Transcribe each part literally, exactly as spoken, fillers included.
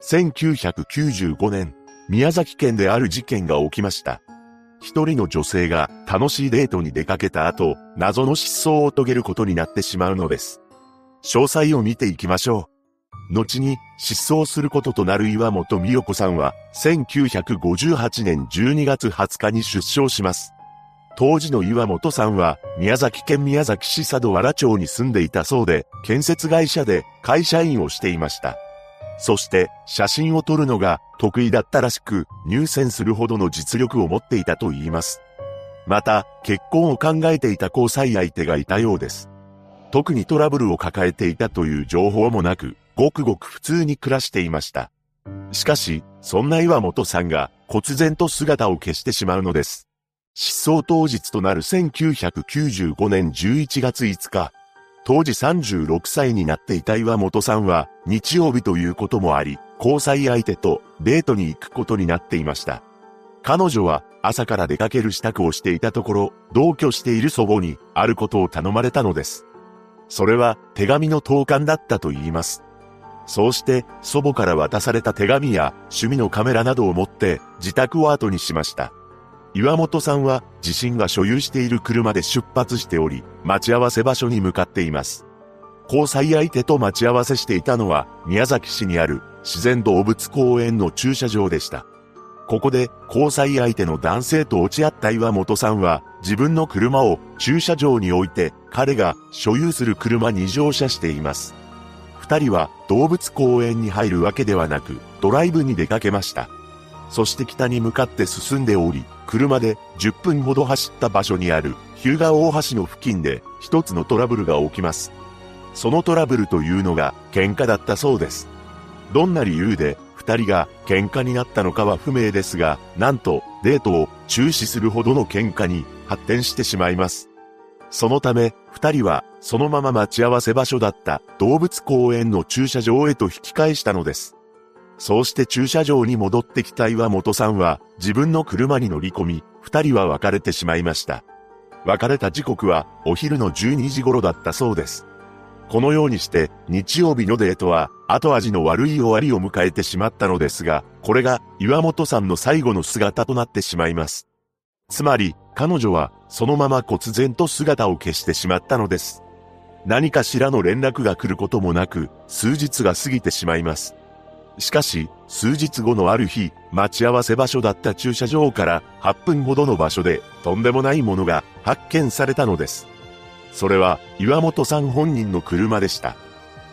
せんきゅうひゃくきゅうじゅうごねん、宮崎県である事件が起きました。一人の女性が楽しいデートに出かけた後、謎の失踪を遂げることになってしまうのです。詳細を見ていきましょう。後に失踪することとなる岩本美代子さんは、せんきゅうひゃくごじゅうはちねんじゅうにがつはつかに出生します。当時の岩本さんは、宮崎県宮崎市佐土原町に住んでいたそうで、建設会社で会社員をしていました。そして、写真を撮るのが得意だったらしく、入選するほどの実力を持っていたと言います。また、結婚を考えていた交際相手がいたようです。特にトラブルを抱えていたという情報もなく、ごくごく普通に暮らしていました。しかし、そんな岩本さんが、忽然と姿を消してしまうのです。失踪当日となるせんきゅうひゃくきゅうじゅうごねんじゅういちがついつか、当時さんじゅうろくさいになっていた岩本さんは日曜日ということもあり、交際相手とデートに行くことになっていました。彼女は朝から出かける支度をしていたところ、同居している祖母にあることを頼まれたのです。それは手紙の投函だったと言います。そうして祖母から渡された手紙や趣味のカメラなどを持って自宅を後にしました。岩本さんは自身が所有している車で出発しており、待ち合わせ場所に向かっています。交際相手と待ち合わせしていたのは、宮崎市にある自然動物公園の駐車場でした。ここで交際相手の男性と落ち合った岩本さんは、自分の車を駐車場に置いて、彼が所有する車に乗車しています。二人は動物公園に入るわけではなく、ドライブに出かけました。そして北に向かって進んでおり、車でじゅっぷんほど走った場所にある日向大橋の付近で一つのトラブルが起きます。そのトラブルというのが喧嘩だったそうです。どんな理由で二人が喧嘩になったのかは不明ですが、なんとデートを中止するほどの喧嘩に発展してしまいます。そのため二人はそのまま待ち合わせ場所だった動物公園の駐車場へと引き返したのです。そうして駐車場に戻ってきた岩本さんは自分の車に乗り込み、二人は別れてしまいました。別れた時刻はお昼のじゅうにじ頃だったそうです。このようにして日曜日のデートは後味の悪い終わりを迎えてしまったのですが、これが岩本さんの最後の姿となってしまいます。つまり彼女はそのまま忽然と姿を消してしまったのです。何かしらの連絡が来ることもなく、数日が過ぎてしまいます。しかし、数日後のある日、待ち合わせ場所だった駐車場からはっぷんほどの場所で、とんでもないものが発見されたのです。それは、岩本さん本人の車でした。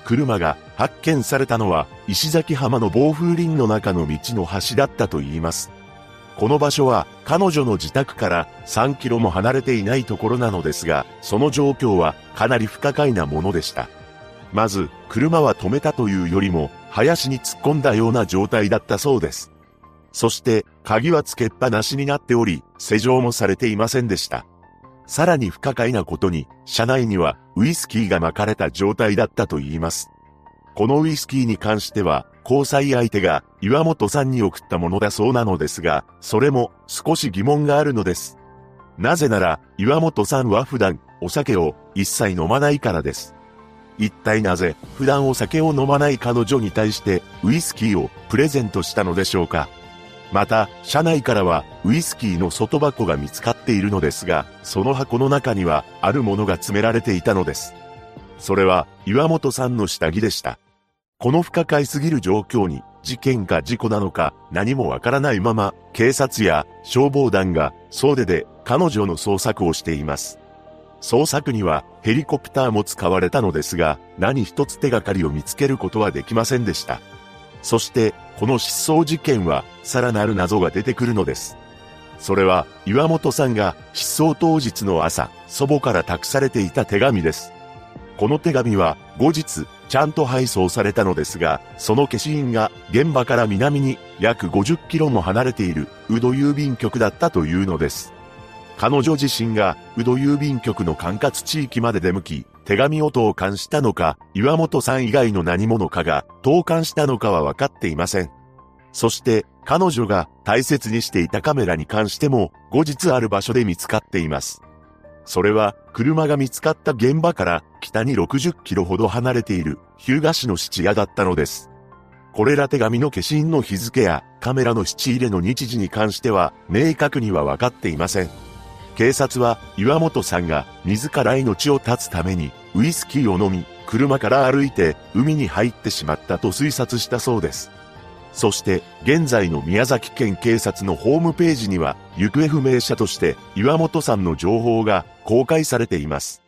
車が発見されたのは、石崎浜の防風林の中の道の端だったといいます。この場所は、彼女の自宅からさんキロも離れていないところなのですが、その状況はかなり不可解なものでした。まず、車は止めたというよりも、林に突っ込んだような状態だったそうです。そして、鍵はつけっぱなしになっており、施錠もされていませんでした。さらに不可解なことに、車内にはウイスキーが巻かれた状態だったと言います。このウイスキーに関しては、交際相手が岩本さんに送ったものだそうなのですが、それも少し疑問があるのです。なぜなら、岩本さんは普段、お酒を一切飲まないからです。一体なぜ普段お酒を飲まない彼女に対してウイスキーをプレゼントしたのでしょうか。また車内からはウイスキーの外箱が見つかっているのですが、その箱の中にはあるものが詰められていたのです。それは岩本さんの下着でした。この不可解すぎる状況に事件か事故なのか何もわからないまま、警察や消防団が総出で彼女の捜索をしています。捜索にはヘリコプターも使われたのですが、何一つ手がかりを見つけることはできませんでした。そして、この失踪事件は、さらなる謎が出てくるのです。それは、岩本さんが失踪当日の朝、祖母から託されていた手紙です。この手紙は、後日、ちゃんと配送されたのですが、その消印が、現場から南に約ごじゅっキロも離れている、宇土郵便局だったというのです。彼女自身が、宇土郵便局の管轄地域まで出向き、手紙を投函したのか、岩本さん以外の何者かが投函したのかは分かっていません。そして、彼女が大切にしていたカメラに関しても、後日ある場所で見つかっています。それは、車が見つかった現場から北にろくじゅっキロほど離れている日向市の質屋だったのです。これら手紙の消印の日付やカメラの質入れの日時に関しては明確には分かっていません。警察は岩本さんが自ら命を絶つためにウイスキーを飲み、車から歩いて海に入ってしまったと推察したそうです。そして現在の宮崎県警察のホームページには行方不明者として岩本さんの情報が公開されています。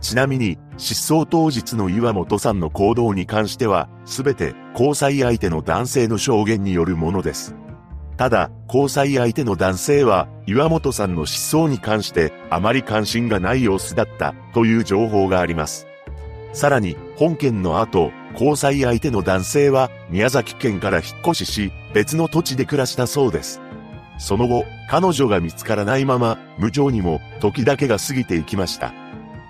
ちなみに失踪当日の岩本さんの行動に関しては全て交際相手の男性の証言によるものです。ただ、交際相手の男性は岩本さんの失踪に関してあまり関心がない様子だったという情報があります。さらに、本件の後、交際相手の男性は宮崎県から引っ越しし、別の土地で暮らしたそうです。その後、彼女が見つからないまま、無情にも時だけが過ぎていきました。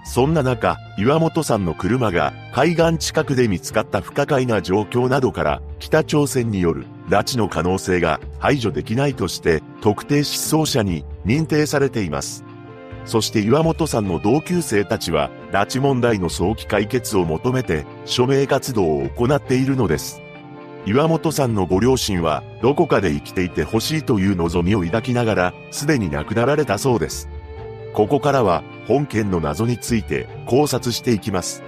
そんな中、岩本さんの車が海岸近くで見つかった不可解な状況などから、北朝鮮による拉致の可能性が排除できないとして、特定失踪者に認定されています。そして岩本さんの同級生たちは、拉致問題の早期解決を求めて、署名活動を行っているのです。岩本さんのご両親は、どこかで生きていてほしいという望みを抱きながら、すでに亡くなられたそうです。ここからは本件の謎について考察していきます。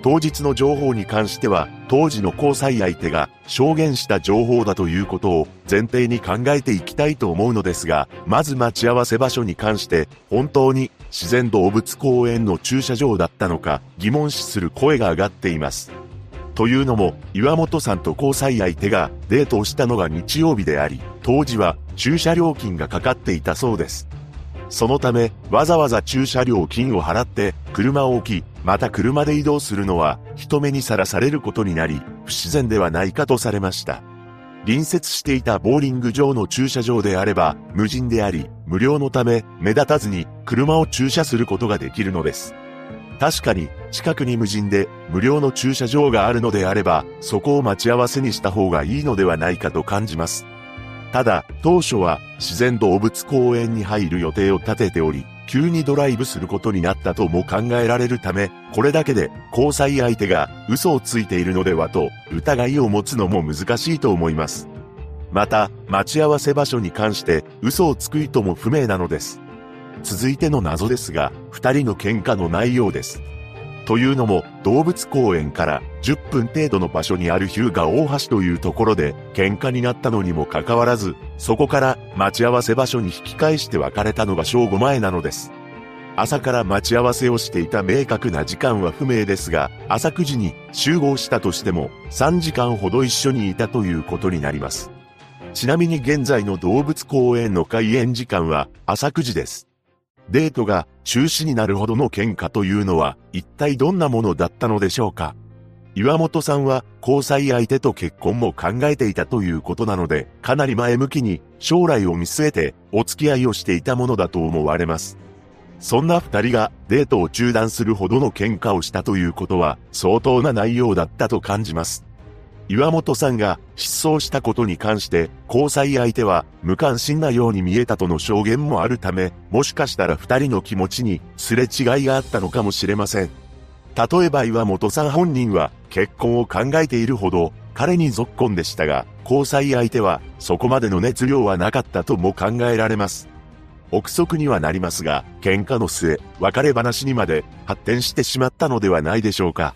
当日の情報に関しては当時の交際相手が証言した情報だということを前提に考えていきたいと思うのですが、まず待ち合わせ場所に関して本当に自然動物公園の駐車場だったのか疑問視する声が上がっています。というのも岩本さんと交際相手がデートをしたのが日曜日であり、当時は駐車料金がかかっていたそうです。そのため、わざわざ駐車料金を払って、車を置き、また車で移動するのは、人目にさらされることになり、不自然ではないかとされました。隣接していたボーリング場の駐車場であれば、無人であり、無料のため、目立たずに、車を駐車することができるのです。確かに、近くに無人で、無料の駐車場があるのであれば、そこを待ち合わせにした方がいいのではないかと感じます。ただ、当初は自然動物公園に入る予定を立てており、急にドライブすることになったとも考えられるため、これだけで交際相手が嘘をついているのではと疑いを持つのも難しいと思います。また、待ち合わせ場所に関して嘘をつく意図も不明なのです。続いての謎ですが、二人の喧嘩の内容です。というのも、動物公園からじゅっぷん程度の場所にある日向大橋というところで喧嘩になったのにもかかわらず、そこから待ち合わせ場所に引き返して別れたのがしょうごまえなのです。朝から待ち合わせをしていた明確な時間は不明ですが、朝くじに集合したとしてもさんじかんほど一緒にいたということになります。ちなみに現在の動物公園の開園時間は朝くじです。デートが中止になるほどの喧嘩というのは一体どんなものだったのでしょうか。岩本さんは交際相手と結婚も考えていたということなので、かなり前向きに将来を見据えてお付き合いをしていたものだと思われます。そんな二人がデートを中断するほどの喧嘩をしたということは相当な内容だったと感じます。岩本さんが失踪したことに関して、交際相手は無関心なように見えたとの証言もあるため、もしかしたら二人の気持ちにすれ違いがあったのかもしれません。例えば岩本さん本人は結婚を考えているほど彼にぞっこんでしたが、交際相手はそこまでの熱量はなかったとも考えられます。憶測にはなりますが、喧嘩の末、別れ話にまで発展してしまったのではないでしょうか。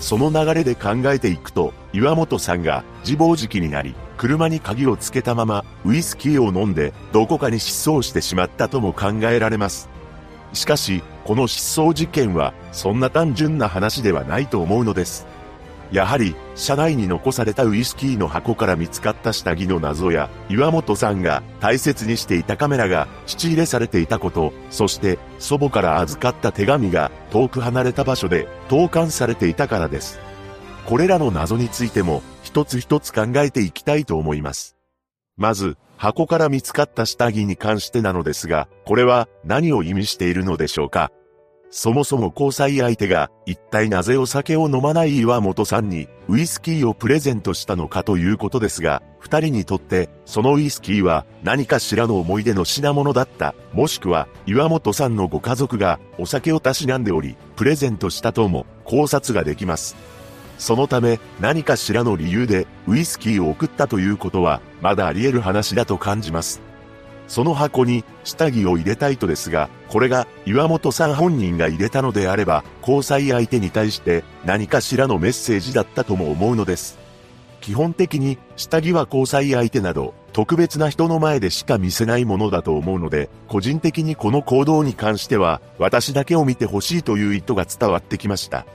その流れで考えていくと、岩本さんが自暴自棄になり、車に鍵をつけたままウイスキーを飲んでどこかに失踪してしまったとも考えられます。しかし、この失踪事件はそんな単純な話ではないと思うのです。やはり、車内に残されたウイスキーの箱から見つかった下着の謎や、岩本さんが大切にしていたカメラが質入れされていたこと、そして祖母から預かった手紙が遠く離れた場所で投函されていたからです。これらの謎についても一つ一つ考えていきたいと思います。まず、箱から見つかった下着に関してなのですが、これは何を意味しているのでしょうか。そもそも交際相手が一体なぜお酒を飲まない岩本さんにウイスキーをプレゼントしたのかということですが、二人にとってそのウイスキーは何かしらの思い出の品物だった、もしくは岩本さんのご家族がお酒をたしなんでおり、プレゼントしたとも考察ができます。そのため何かしらの理由でウイスキーを送ったということはまだあり得る話だと感じます。その箱に下着を入れたいとですが、これが岩本さん本人が入れたのであれば、交際相手に対して何かしらのメッセージだったとも思うのです。基本的に下着は交際相手など特別な人の前でしか見せないものだと思うので、個人的にこの行動に関しては私だけを見てほしいという意図が伝わってきました。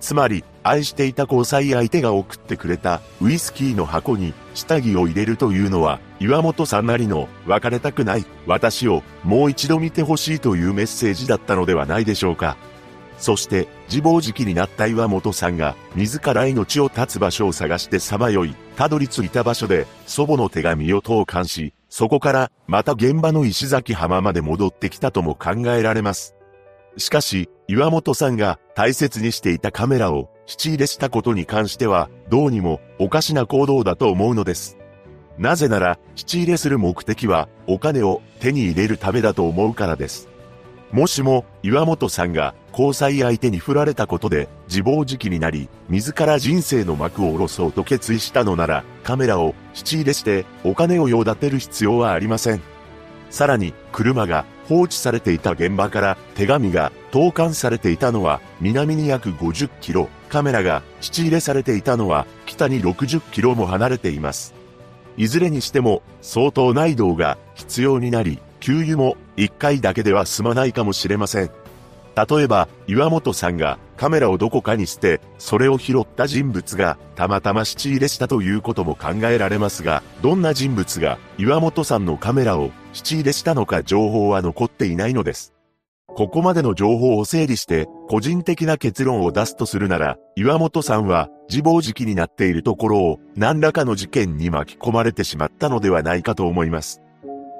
つまり、愛していた交際相手が送ってくれたウイスキーの箱に下着を入れるというのは、岩本さんなりの別れたくない私をもう一度見てほしいというメッセージだったのではないでしょうか。そして、自暴自棄になった岩本さんが、自ら命を絶つ場所を探してさまよい、たどり着いた場所で、祖母の手紙を投函し、そこから、また現場の石崎浜まで戻ってきたとも考えられます。しかし、岩本さんが大切にしていたカメラを、質入れしたことに関しては、どうにも、おかしな行動だと思うのです。なぜなら、質入れする目的は、お金を手に入れるためだと思うからです。もしも、岩本さんが、交際相手に振られたことで、自暴自棄になり、自ら人生の幕を下ろそうと決意したのなら、カメラを、質入れして、お金を用立てる必要はありません。さらに、車が、放置されていた現場から、手紙が、投函されていたのは、南に約ごじゅっキロ、カメラが、質入れされていたのは、北にろくじゅっキロも離れています。いずれにしても、相当な移動が、必要になり、給油もいっかいだけでは済まないかもしれません。例えば、岩本さんがカメラをどこかに捨て、それを拾った人物がたまたま質入れしたということも考えられますが、どんな人物が岩本さんのカメラを質入れしたのか情報は残っていないのです。ここまでの情報を整理して、個人的な結論を出すとするなら、岩本さんは自暴自棄になっているところを何らかの事件に巻き込まれてしまったのではないかと思います。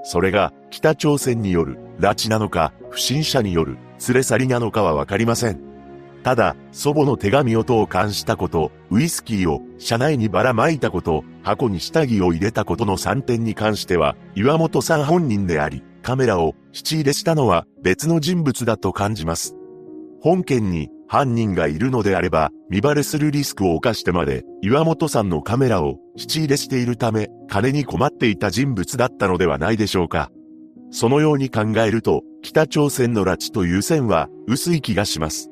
それが北朝鮮による拉致なのか不審者による連れ去りなのかはわかりません。ただ、祖母の手紙を投函したこと、ウイスキーを車内にばらまいたこと、箱に下着を入れたことのさんてんに関しては岩本さん本人であり、カメラを質入れしたのは別の人物だと感じます。本件に犯人がいるのであれば、身バレするリスクを冒してまで、岩本さんのカメラを質入れしているため、金に困っていた人物だったのではないでしょうか。そのように考えると、北朝鮮の拉致という線は薄い気がします。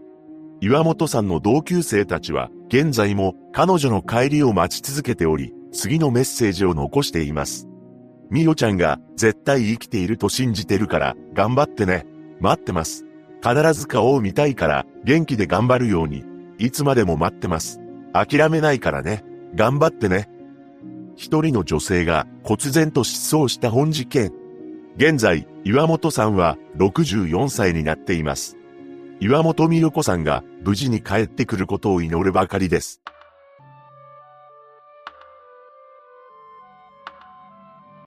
岩本さんの同級生たちは、現在も彼女の帰りを待ち続けており、次のメッセージを残しています。みよちゃんが絶対生きていると信じてるから、頑張ってね。待ってます。必ず顔を見たいから、元気で頑張るように、いつまでも待ってます。諦めないからね。頑張ってね。一人の女性が、忽然と失踪した本事件。現在、岩本さんは、ろくじゅうよんさいになっています。岩本美代子さんが、無事に帰ってくることを祈るばかりです。